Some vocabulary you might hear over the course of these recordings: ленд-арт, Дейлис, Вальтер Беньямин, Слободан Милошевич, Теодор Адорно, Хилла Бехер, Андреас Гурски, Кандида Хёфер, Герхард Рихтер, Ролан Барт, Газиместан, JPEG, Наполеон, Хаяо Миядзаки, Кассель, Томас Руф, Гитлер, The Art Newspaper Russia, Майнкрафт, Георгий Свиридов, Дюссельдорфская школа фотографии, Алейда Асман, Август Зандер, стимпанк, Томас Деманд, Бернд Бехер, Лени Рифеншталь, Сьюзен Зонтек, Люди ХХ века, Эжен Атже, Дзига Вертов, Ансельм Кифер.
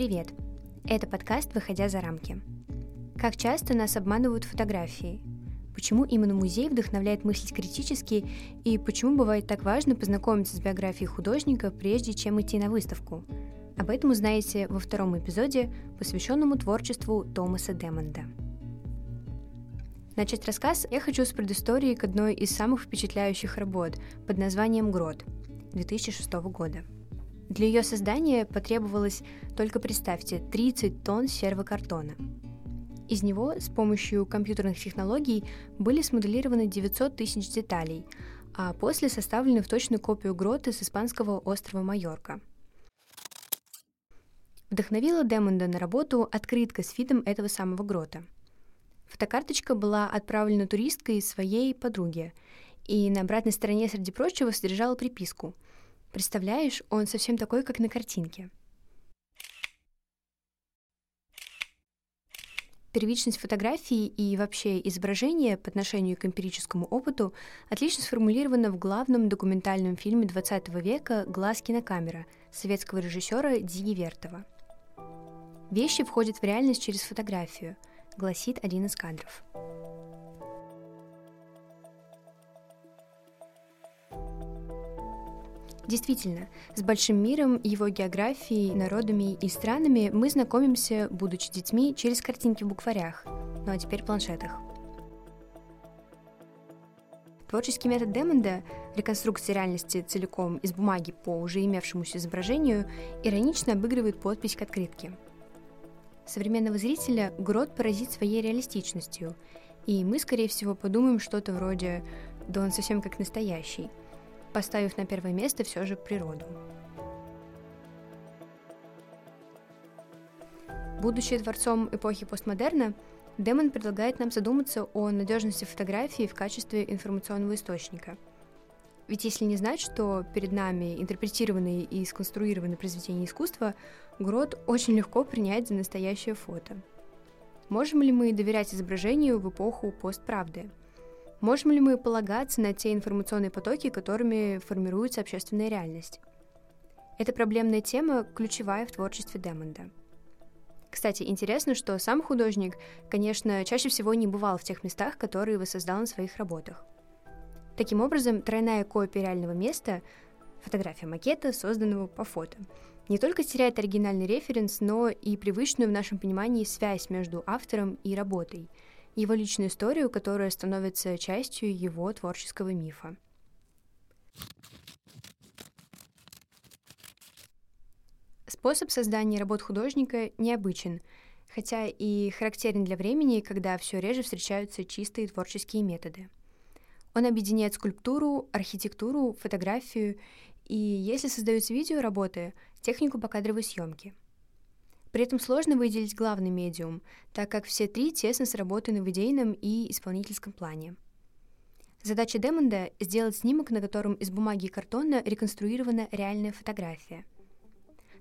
Привет! Это подкаст «Выходя за рамки». Как часто нас обманывают фотографии? Почему именно музей вдохновляет мыслить критически? И почему бывает так важно познакомиться с биографией художника, прежде чем идти на выставку? Об этом узнаете во втором эпизоде, посвященному творчеству Томаса Деманда. Начать рассказ я хочу с предыстории к одной из самых впечатляющих работ под названием «Грот» 2006 года. Для ее создания потребовалось, только представьте, 30 тонн сервокартона. Из него с помощью компьютерных технологий были смоделированы 900 тысяч деталей, а после составлены в точную копию грота с испанского острова Майорка. Вдохновила Деманда на работу открытка с видом этого самого грота. Фотокарточка была отправлена туристкой своей подруге, и на обратной стороне, среди прочего, содержала приписку: «Представляешь, он совсем такой, как на картинке». Первичность фотографии и вообще изображения по отношению к эмпирическому опыту отлично сформулирована в главном документальном фильме XX века «Глаз кинокамера» советского режиссера Дзиги Вертова. «Вещи входят в реальность через фотографию», гласит один из кадров. Действительно, с большим миром, его географией, народами и странами мы знакомимся, будучи детьми, через картинки в букварях, ну а теперь планшетах. Творческий метод Деманда — реконструкция реальности целиком из бумаги по уже имевшемуся изображению — иронично обыгрывает подпись к открытке. Современного зрителя грот поразит своей реалистичностью, и мы, скорее всего, подумаем что-то вроде «да он совсем как настоящий», поставив на первое место все же природу. Будучи творцом эпохи постмодерна, Деманд предлагает нам задуматься о надежности фотографии в качестве информационного источника. Ведь если не знать, что перед нами интерпретированные и сконструированные произведения искусства, грот очень легко принять за настоящее фото. Можем ли мы доверять изображению в эпоху постправды? Можем ли мы полагаться на те информационные потоки, которыми формируется общественная реальность? Эта проблемная тема ключевая в творчестве Деманда. Кстати, интересно, что сам художник, конечно, чаще всего не бывал в тех местах, которые воссоздал на своих работах. Таким образом, тройная копия реального места — фотография макета, созданного по фото — не только теряет оригинальный референс, но и привычную в нашем понимании связь между автором и работой, его личную историю, которая становится частью его творческого мифа. Способ создания работ художника необычен, хотя и характерен для времени, когда все реже встречаются чистые творческие методы. Он объединяет скульптуру, архитектуру, фотографию и, если создаются видеоработы, технику покадровой съемки. При этом сложно выделить главный медиум, так как все три тесно сработаны в идейном и исполнительском плане. Задача Деманда — сделать снимок, на котором из бумаги и картона реконструирована реальная фотография.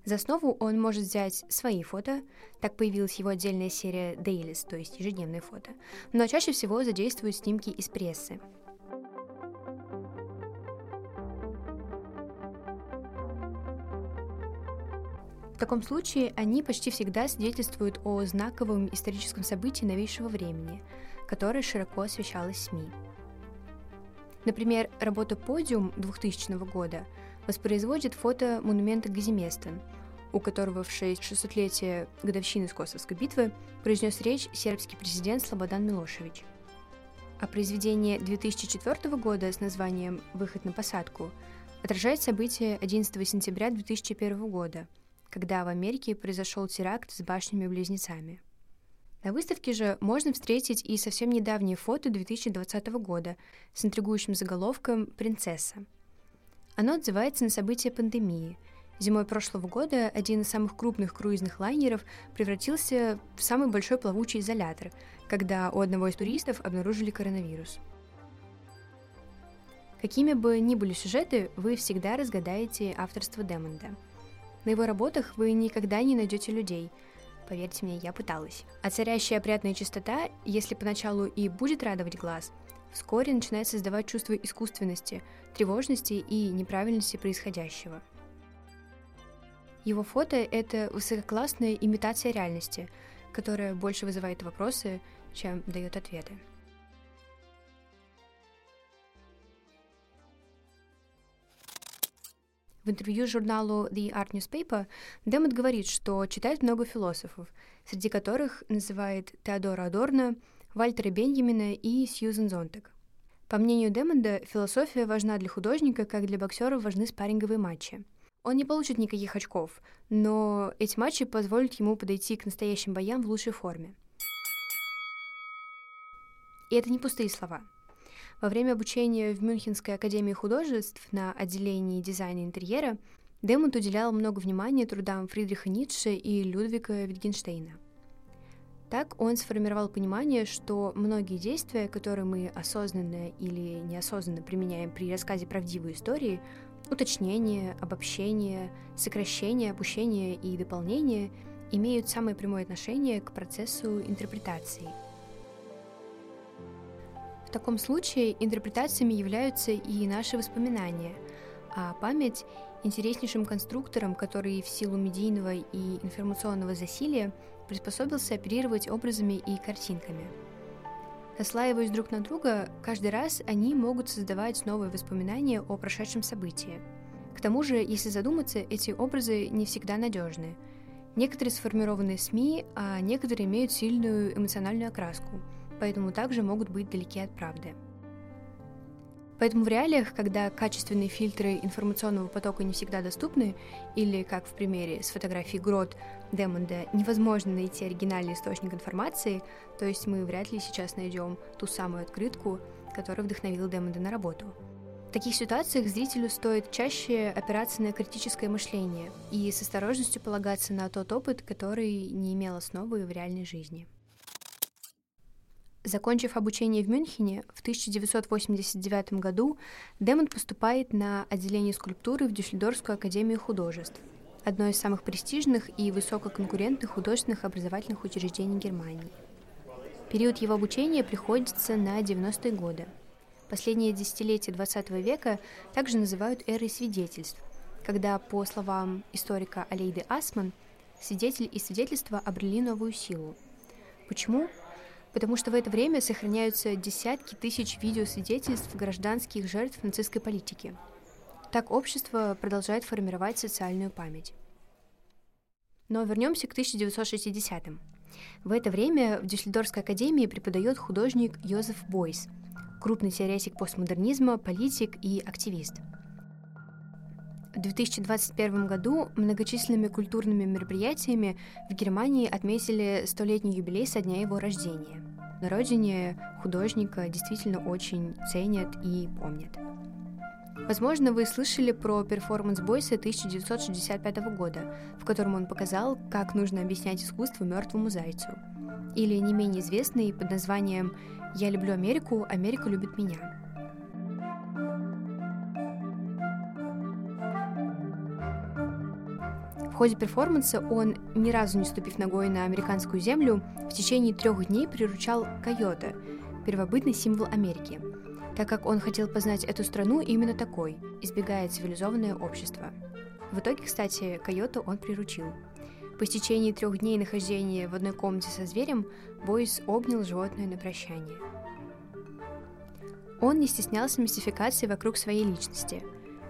За основу он может взять свои фото, так появилась его отдельная серия «Дейлис», то есть ежедневные фото, но чаще всего задействует снимки из прессы. В таком случае они почти всегда свидетельствуют о знаковом историческом событии новейшего времени, которое широко освещалось СМИ. Например, работа «Подиум» 2000 года воспроизводит фото монумента Газиместан, у которого в честь 600-летия годовщины Косовской битвы произнес речь сербский президент Слободан Милошевич. А произведение 2004 года с названием «Выход на посадку» отражает события 11 сентября 2001 года, когда в Америке произошел теракт с башнями-близнецами. На выставке же можно встретить и совсем недавние фото 2020 года с интригующим заголовком «Принцесса». Оно отзывается на события пандемии. Зимой прошлого года один из самых крупных круизных лайнеров превратился в самый большой плавучий изолятор, когда у одного из туристов обнаружили коронавирус. Какими бы ни были сюжеты, вы всегда разгадаете авторство Деманда. На его работах вы никогда не найдете людей. Поверьте мне, я пыталась. А царящая опрятная чистота, если поначалу и будет радовать глаз, вскоре начинает создавать чувство искусственности, тревожности и неправильности происходящего. Его фото — это высококлассная имитация реальности, которая больше вызывает вопросы, чем дает ответы. В интервью журналу The Art Newspaper Деманд говорит, что читает много философов, среди которых называет Теодора Адорно, Вальтера Беньямина и Сьюзен Зонтек. По мнению Деманда, философия важна для художника, как для боксера важны спарринговые матчи. Он не получит никаких очков, но эти матчи позволят ему подойти к настоящим боям в лучшей форме. И это не пустые слова. Во время обучения в Мюнхенской академии художеств на отделении дизайна интерьера Деманд уделял много внимания трудам Фридриха Ницше и Людвига Витгенштейна. Так он сформировал понимание, что многие действия, которые мы осознанно или неосознанно применяем при рассказе правдивой истории, уточнение, обобщение, сокращение, опущение и дополнение, имеют самое прямое отношение к процессу интерпретации. В таком случае интерпретациями являются и наши воспоминания, а память — интереснейшим конструктором, который в силу медийного и информационного засилия приспособился оперировать образами и картинками. Наслаиваясь друг на друга, каждый раз они могут создавать новые воспоминания о прошедшем событии. К тому же, если задуматься, эти образы не всегда надежны. Некоторые сформированы СМИ, а некоторые имеют сильную эмоциональную окраску, поэтому также могут быть далеки от правды. Поэтому в реалиях, когда качественные фильтры информационного потока не всегда доступны, или, как в примере с фотографией грот Деманда, невозможно найти оригинальный источник информации, то есть мы вряд ли сейчас найдем ту самую открытку, которая вдохновила Деманда на работу. В таких ситуациях зрителю стоит чаще опираться на критическое мышление и с осторожностью полагаться на тот опыт, который не имел основы в реальной жизни. Закончив обучение в Мюнхене, в 1989 году Деманд поступает на отделение скульптуры в Дюссельдорфскую академию художеств, одно из самых престижных и высококонкурентных художественных образовательных учреждений Германии. Период его обучения приходится на 90-е годы. Последние десятилетия XX века также называют эрой свидетельств, когда, по словам историка Алейды Асман, свидетель и свидетельство обрели новую силу. Почему? Потому что в это время сохраняются десятки тысяч видеосвидетельств гражданских жертв нацистской политики. Так общество продолжает формировать социальную память. Но вернемся к 1960-м. В это время в Дюссельдорфской академии преподает художник Йозеф Бойс, крупный теоретик постмодернизма, политик и активист. В 2021 году многочисленными культурными мероприятиями в Германии отметили 100-летний юбилей со дня его рождения. На родине художника действительно очень ценят и помнят. Возможно, вы слышали про перформанс Бойса 1965 года, в котором он показал, как нужно объяснять искусство мертвому зайцу. Или не менее известный под названием «Я люблю Америку, Америка любит меня». В ходе перформанса он, ни разу не ступив ногой на американскую землю, в течение 3 дней приручал койота, первобытный символ Америки, так как он хотел познать эту страну именно такой, избегая цивилизованное общество. В итоге, кстати, койота он приручил. По истечении 3 дней нахождения в одной комнате со зверем Бойс обнял животное на прощание. Он не стеснялся мистификации вокруг своей личности,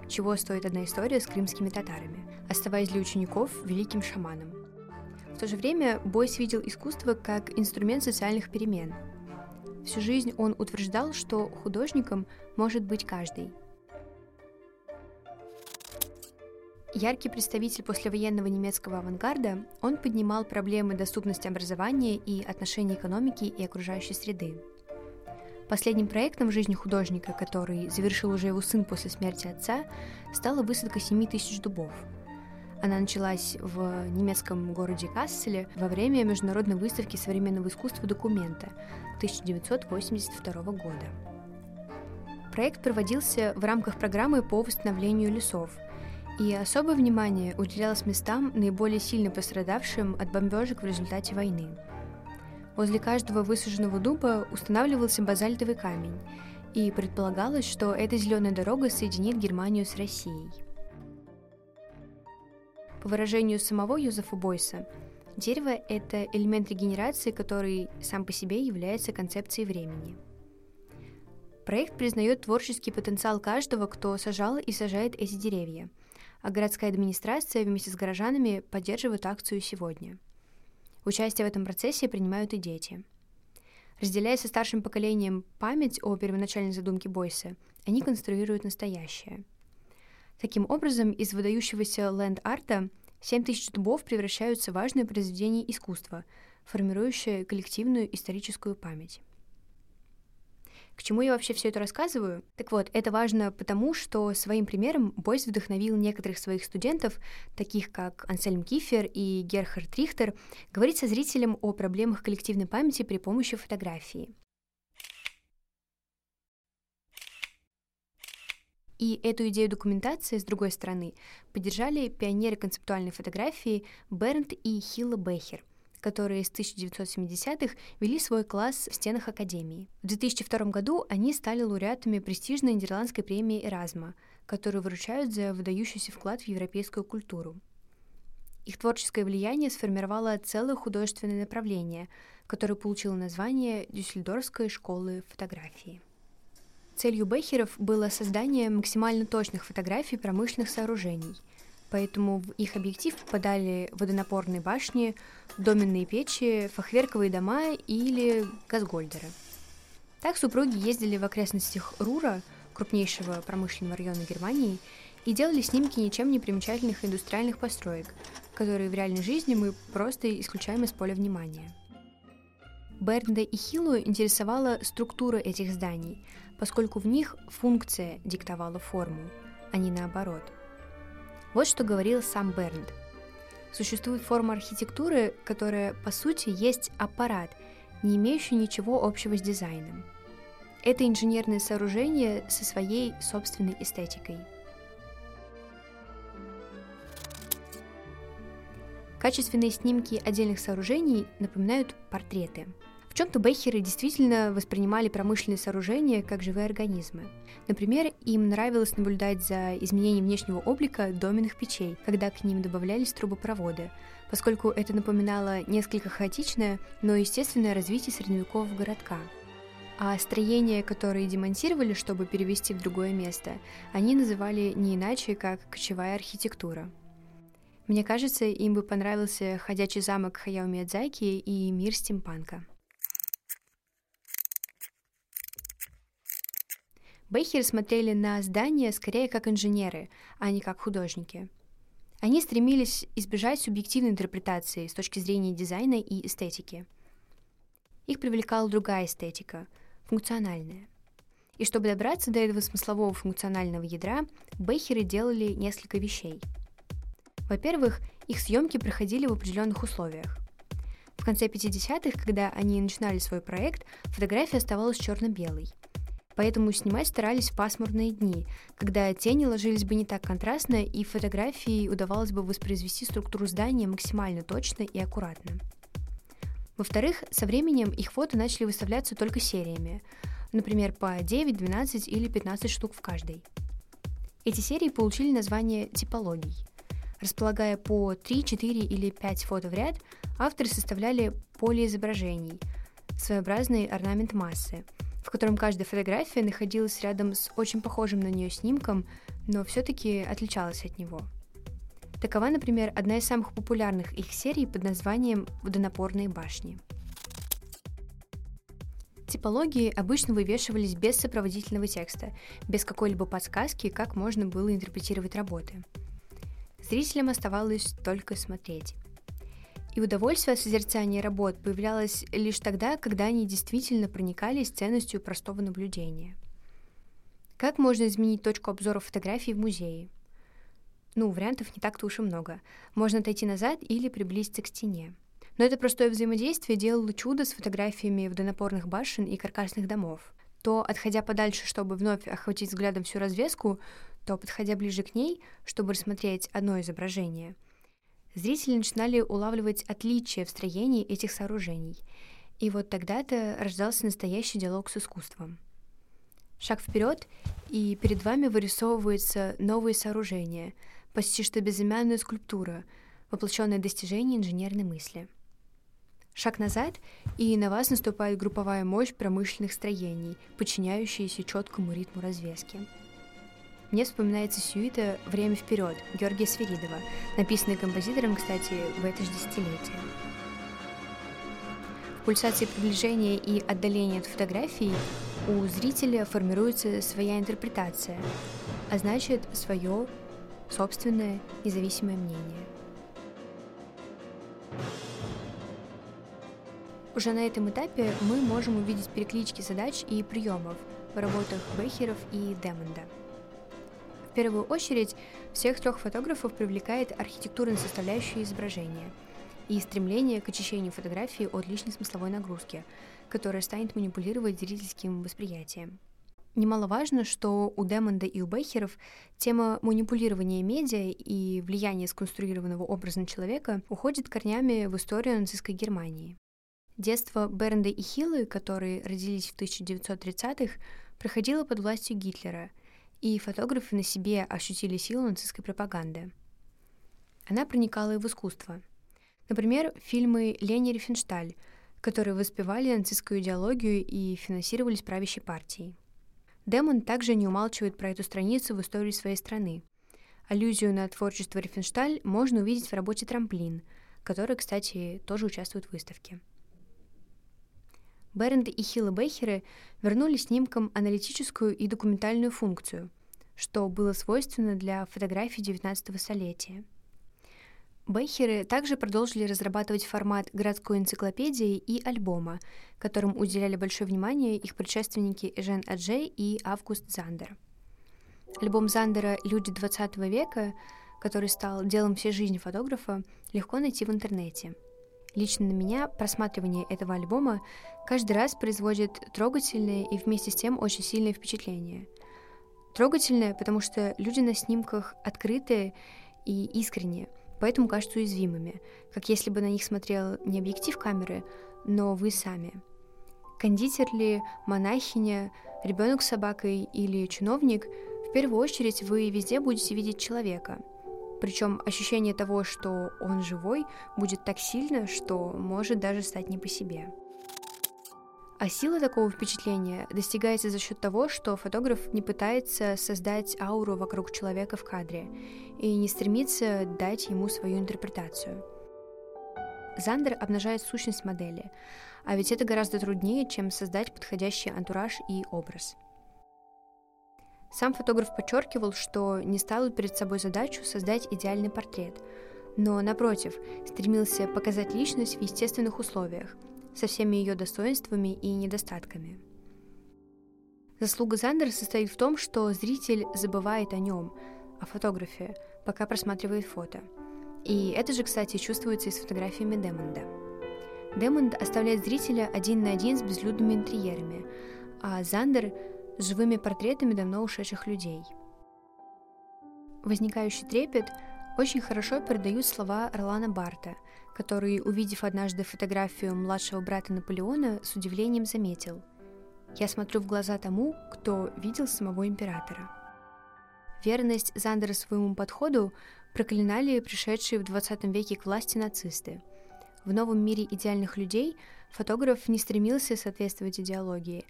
чего стоит одна история с крымскими татарами, оставаясь для учеников великим шаманом. В то же время Бойс видел искусство как инструмент социальных перемен. Всю жизнь он утверждал, что художником может быть каждый. Яркий представитель послевоенного немецкого авангарда, он поднимал проблемы доступности образования и отношений экономики и окружающей среды. Последним проектом в жизни художника, который завершил уже его сын после смерти отца, стала высадка 7000 дубов. Она началась в немецком городе Касселе во время международной выставки современного искусства «Документа» 1982 года. Проект проводился в рамках программы по восстановлению лесов, и особое внимание уделялось местам, наиболее сильно пострадавшим от бомбежек в результате войны. Возле каждого высаженного дуба устанавливался базальтовый камень, и предполагалось, что эта зеленая дорога соединит Германию с Россией. По выражению самого Йозефа Бойса, дерево — это элемент регенерации, который сам по себе является концепцией времени. Проект признает творческий потенциал каждого, кто сажал и сажает эти деревья, а городская администрация вместе с горожанами поддерживает акцию сегодня. Участие в этом процессе принимают и дети. Разделяя со старшим поколением память о первоначальной задумке Бойса, они конструируют настоящее. Таким образом, из выдающегося ленд-арта 7000 дубов превращаются в важное произведение искусства, формирующее коллективную историческую память. К чему я вообще все это рассказываю? Так вот, это важно потому, что своим примером Бойс вдохновил некоторых своих студентов, таких как Ансельм Кифер и Герхард Рихтер, говорить со зрителем о проблемах коллективной памяти при помощи фотографии. И эту идею документации, с другой стороны, поддержали пионеры концептуальной фотографии Бернд и Хилла Бехер, которые с 1970-х вели свой класс в стенах Академии. В 2002 году они стали лауреатами престижной нидерландской премии «Эразма», которую выручают за выдающийся вклад в европейскую культуру. Их творческое влияние сформировало целое художественное направление, которое получило название «Дюссельдорфской школы фотографии». Целью Бехеров было создание максимально точных фотографий промышленных сооружений, поэтому в их объектив попадали водонапорные башни, доменные печи, фахверковые дома или газгольдеры. Так супруги ездили в окрестностях Рура, крупнейшего промышленного района Германии, и делали снимки ничем не примечательных индустриальных построек, которые в реальной жизни мы просто исключаем из поля внимания. Бернда и Хиллу интересовала структура этих зданий, поскольку в них функция диктовала форму, а не наоборот. Вот что говорил сам Бернд. Существует форма архитектуры, которая, по сути, есть аппарат, не имеющий ничего общего с дизайном. Это инженерное сооружение со своей собственной эстетикой. Качественные снимки отдельных сооружений напоминают портреты. В чем-то Бехеры действительно воспринимали промышленные сооружения как живые организмы. Например, им нравилось наблюдать за изменением внешнего облика доменных печей, когда к ним добавлялись трубопроводы, поскольку это напоминало несколько хаотичное, но естественное развитие средневекового городка. А строения, которые демонтировали, чтобы перевести в другое место, они называли не иначе, как «кочевая архитектура». Мне кажется, им бы понравился «Ходячий замок» Хаяо Миядзаки и «Мир стимпанка». Бехеры смотрели на здания скорее как инженеры, а не как художники. Они стремились избежать субъективной интерпретации с точки зрения дизайна и эстетики. Их привлекала другая эстетика — функциональная. И чтобы добраться до этого смыслового функционального ядра, Бехеры делали несколько вещей. Во-первых, их съемки проходили в определенных условиях. В конце 50-х, когда они начинали свой проект, фотография оставалась черно-белой. Поэтому снимать старались в пасмурные дни, когда тени ложились бы не так контрастно, и фотографии удавалось бы воспроизвести структуру здания максимально точно и аккуратно. Во-вторых, со временем их фото начали выставляться только сериями, например, по 9, 12 или 15 штук в каждой. Эти серии получили название типологий. Располагая по 3, 4 или 5 фото в ряд, авторы составляли поле изображений, своеобразный орнамент массы, в котором каждая фотография находилась рядом с очень похожим на нее снимком, но все-таки отличалась от него. Такова, например, одна из самых популярных их серий под названием «Водонапорные башни». Типологии обычно вывешивались без сопроводительного текста, без какой-либо подсказки, как можно было интерпретировать работы. Зрителям оставалось только смотреть. И удовольствие от созерцания работ появлялось лишь тогда, когда они действительно проникались ценностью простого наблюдения. Как можно изменить точку обзора фотографий в музее? Вариантов не так-то уж и много. Можно отойти назад или приблизиться к стене. Но это простое взаимодействие делало чудо с фотографиями водонапорных башен и каркасных домов. То, отходя подальше, чтобы вновь охватить взглядом всю развеску, то, подходя ближе к ней, чтобы рассмотреть одно изображение, зрители начинали улавливать отличия в строении этих сооружений. И вот тогда-то рождался настоящий диалог с искусством. Шаг вперед, и перед вами вырисовываются новые сооружения, почти что безымянную скульптуру, воплощенное достижение инженерной мысли. Шаг назад, и на вас наступает групповая мощь промышленных строений, подчиняющаяся четкому ритму развязки. Мне вспоминается сюита «Время вперед» Георгия Свиридова, написанная композитором, кстати, в это же десятилетие. В пульсации приближения и отдаления от фотографии у зрителя формируется своя интерпретация, а значит, свое собственное независимое мнение. Уже на этом этапе мы можем увидеть переклички задач и приемов в работах Бехеров и Деманда. В первую очередь, всех трех фотографов привлекает архитектурная составляющая изображения и стремление к очищению фотографии от лишней смысловой нагрузки, которая станет манипулировать зрительским восприятием. Немаловажно, что у Деманда и у Бехеров тема манипулирования медиа и влияния сконструированного образа на человека уходит корнями в историю нацистской Германии. Детство Бернда и Хиллы, которые родились в 1930-х, проходило под властью Гитлера, и фотографы на себе ощутили силу нацистской пропаганды. Она проникала и в искусство. Например, фильмы «Лени Рифеншталь», которые воспевали нацистскую идеологию и финансировались правящей партией. Деманд также не умалчивает про эту страницу в истории своей страны. Аллюзию на творчество Рифеншталь можно увидеть в работе «Трамплин», которая, кстати, тоже участвует в выставке. Бернд и Хилла Бехеры вернули снимкам аналитическую и документальную функцию, что было свойственно для фотографий XIX столетия. Бехеры также продолжили разрабатывать формат городской энциклопедии и альбома, которым уделяли большое внимание их предшественники Эжен Атже и Август Зандер. Альбом Зандера «Люди XX века», который стал делом всей жизни фотографа, легко найти в интернете. Лично на меня просматривание этого альбома каждый раз производит трогательное и вместе с тем очень сильное впечатление. Трогательное, потому что люди на снимках открытые и искренние, поэтому кажутся уязвимыми, как если бы на них смотрел не объектив камеры, но вы сами. Кондитер ли, монахиня, ребенок с собакой или чиновник, в первую очередь вы везде будете видеть человека. Причем ощущение того, что он живой, будет так сильно, что может даже стать не по себе. А сила такого впечатления достигается за счет того, что фотограф не пытается создать ауру вокруг человека в кадре и не стремится дать ему свою интерпретацию. Зандер обнажает сущность модели, а ведь это гораздо труднее, чем создать подходящий антураж и образ. Сам фотограф подчеркивал, что не ставил перед собой задачу создать идеальный портрет, но, напротив, стремился показать личность в естественных условиях, со всеми ее достоинствами и недостатками. Заслуга Зандера состоит в том, что зритель забывает о нем, о фотографе, пока просматривает фото. И это же, кстати, чувствуется и с фотографиями Деманда. Деманд оставляет зрителя один на один с безлюдными интерьерами, а Зандер – с живыми портретами давно ушедших людей. Возникающий трепет очень хорошо передают слова Ролана Барта, который, увидев однажды фотографию младшего брата Наполеона, с удивлением заметил: «Я смотрю в глаза тому, кто видел самого императора». Верность Зандера своему подходу проклинали пришедшие в XX веке к власти нацисты. В новом мире идеальных людей фотограф не стремился соответствовать идеологии,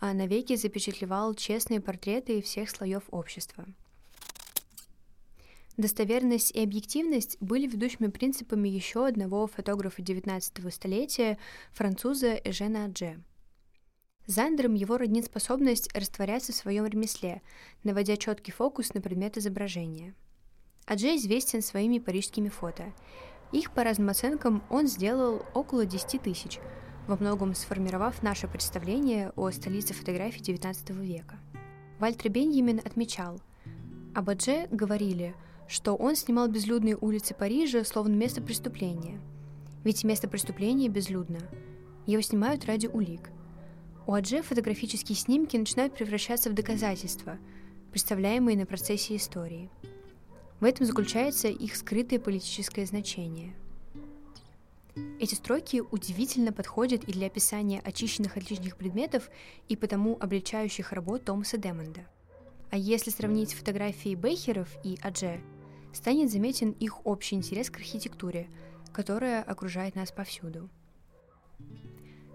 а навеки запечатлевал честные портреты всех слоев общества. Достоверность и объективность были ведущими принципами еще одного фотографа XIX столетия, француза Эжена Атже. Зандером его роднит способность растворяться в своем ремесле, наводя четкий фокус на предмет изображения. Адже известен своими парижскими фото. Их, по разным оценкам, он сделал около 10 000, во многом сформировав наше представление о столице фотографии XIX века. Вальтер Беньямин отмечал: об Адже говорили, что он снимал безлюдные улицы Парижа словно место преступления. Ведь место преступления безлюдно. Его снимают ради улик. У Адже фотографические снимки начинают превращаться в доказательства, представляемые на процессе истории. В этом заключается их скрытое политическое значение. Эти строки удивительно подходят и для описания очищенных от лишних предметов и потому обличающих работ Томаса Деманда. А если сравнить фотографии Бехеров и Адже, станет заметен их общий интерес к архитектуре, которая окружает нас повсюду.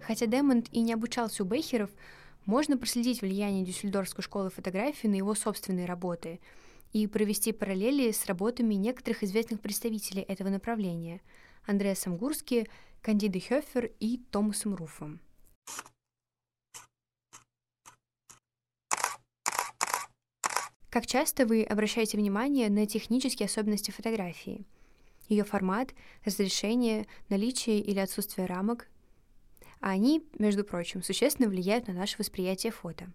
Хотя Деманд и не обучался у Бехеров, можно проследить влияние Дюссельдорфской школы фотографии на его собственные работы и провести параллели с работами некоторых известных представителей этого направления – Андреасом Гурски, Кандидой Хёфер и Томасом Руфом. Как часто вы обращаете внимание на технические особенности фотографии? Ее формат, разрешение, наличие или отсутствие рамок? А они, между прочим, существенно влияют на наше восприятие фото.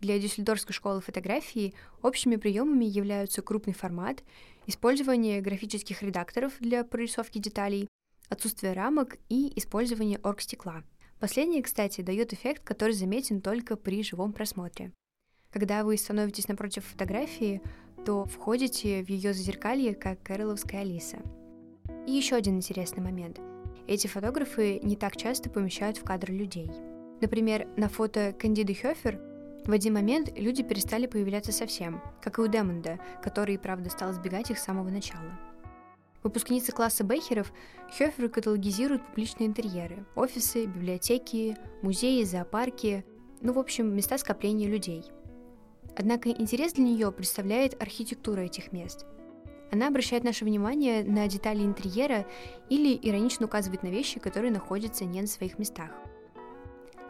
Для Дюссельдорфской школы фотографии общими приемами являются крупный формат, использование графических редакторов для прорисовки деталей, отсутствие рамок и использование оргстекла. Последнее, кстати, дает эффект, который заметен только при живом просмотре. Когда вы становитесь напротив фотографии, то входите в ее зазеркалье, как кэроловская Алиса. И еще один интересный момент. Эти фотографы не так часто помещают в кадр людей. Например, на фото Кандиды Хёфер в один момент люди перестали появляться совсем, как и у Деманда, который, правда, стал избегать их с самого начала. Выпускницы класса Бехеров Хёфер каталогизирует публичные интерьеры, офисы, библиотеки, музеи, зоопарки, в общем, места скопления людей. Однако интерес для нее представляет архитектура этих мест. Она обращает наше внимание на детали интерьера или иронично указывает на вещи, которые находятся не на своих местах.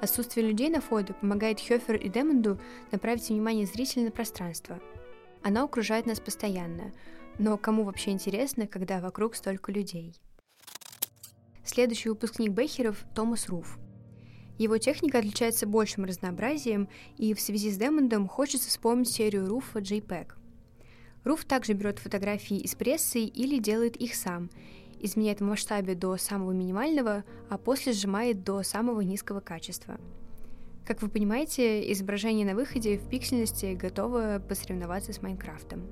Отсутствие людей на фото помогает Хёфер и Деманду направить внимание зрителя на пространство. Она окружает нас постоянно, но кому вообще интересно, когда вокруг столько людей? Следующий выпускник Бехеров – Томас Руф. Его техника отличается большим разнообразием, и в связи с Демандом хочется вспомнить серию Руфа JPEG. Руф также берет фотографии из прессы или делает их сам, изменяет в масштабе до самого минимального, а после сжимает до самого низкого качества. Как вы понимаете, изображение на выходе в пиксельности готово посоревноваться с Майнкрафтом.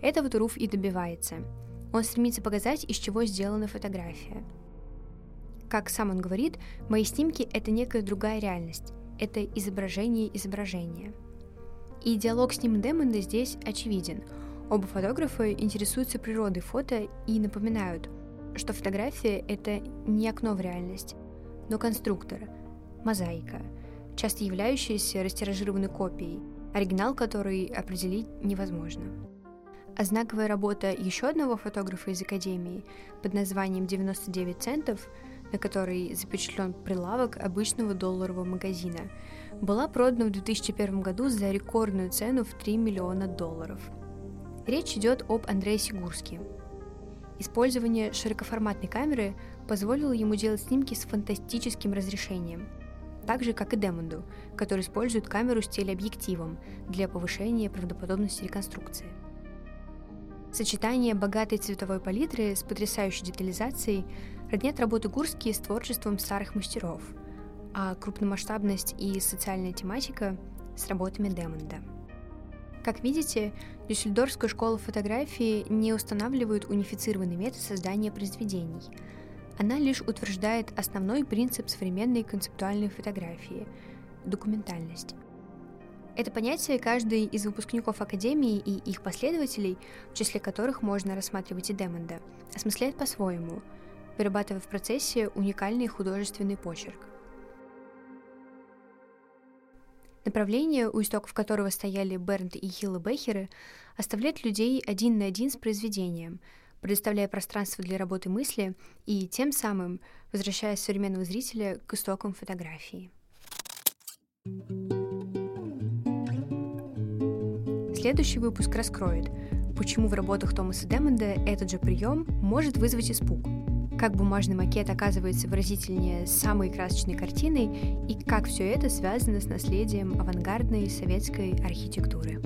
Этого-то Руф и добивается. Он стремится показать, из чего сделана фотография. Как сам он говорит, мои снимки — это некая другая реальность, это изображение. И диалог с ним Деманда здесь очевиден. Оба фотографа интересуются природой фото и напоминают, что фотография — это не окно в реальность, но конструктор, мозаика, часто являющаяся растиражированной копией, оригинал которой определить невозможно. А знаковая работа еще одного фотографа из Академии под названием «99 центов», на которой запечатлен прилавок обычного долларового магазина, была продана в 2001 году за рекордную цену в $3 миллиона. Речь идет об Андреасе Гурски. Использование широкоформатной камеры позволило ему делать снимки с фантастическим разрешением, так же, как и Деманду, который использует камеру с телеобъективом для повышения правдоподобности реконструкции. Сочетание богатой цветовой палитры с потрясающей детализацией роднят работы Гурски с творчеством старых мастеров, а крупномасштабность и социальная тематика с работами Деманда. Как видите, Дюссельдорфская школа фотографии не устанавливает унифицированный метод создания произведений. Она лишь утверждает основной принцип современной концептуальной фотографии – документальность. Это понятие каждый из выпускников Академии и их последователей, в числе которых можно рассматривать и Деманда, осмысляет по-своему, вырабатывая в процессе уникальный художественный почерк. Направление, у истоков которого стояли Бернд и Хилла Бехеры, оставляет людей один на один с произведением, предоставляя пространство для работы мысли и тем самым возвращая современного зрителя к истокам фотографии. Следующий выпуск раскроет, почему в работах Томаса Деманда этот же прием может вызвать испуг, как бумажный макет оказывается выразительнее самой красочной картиной и как все это связано с наследием авангардной советской архитектуры.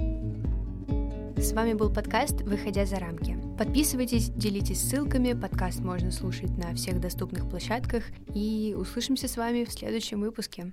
С вами был подкаст «Выходя за рамки». Подписывайтесь, делитесь ссылками, подкаст можно слушать на всех доступных площадках, и услышимся с вами в следующем выпуске.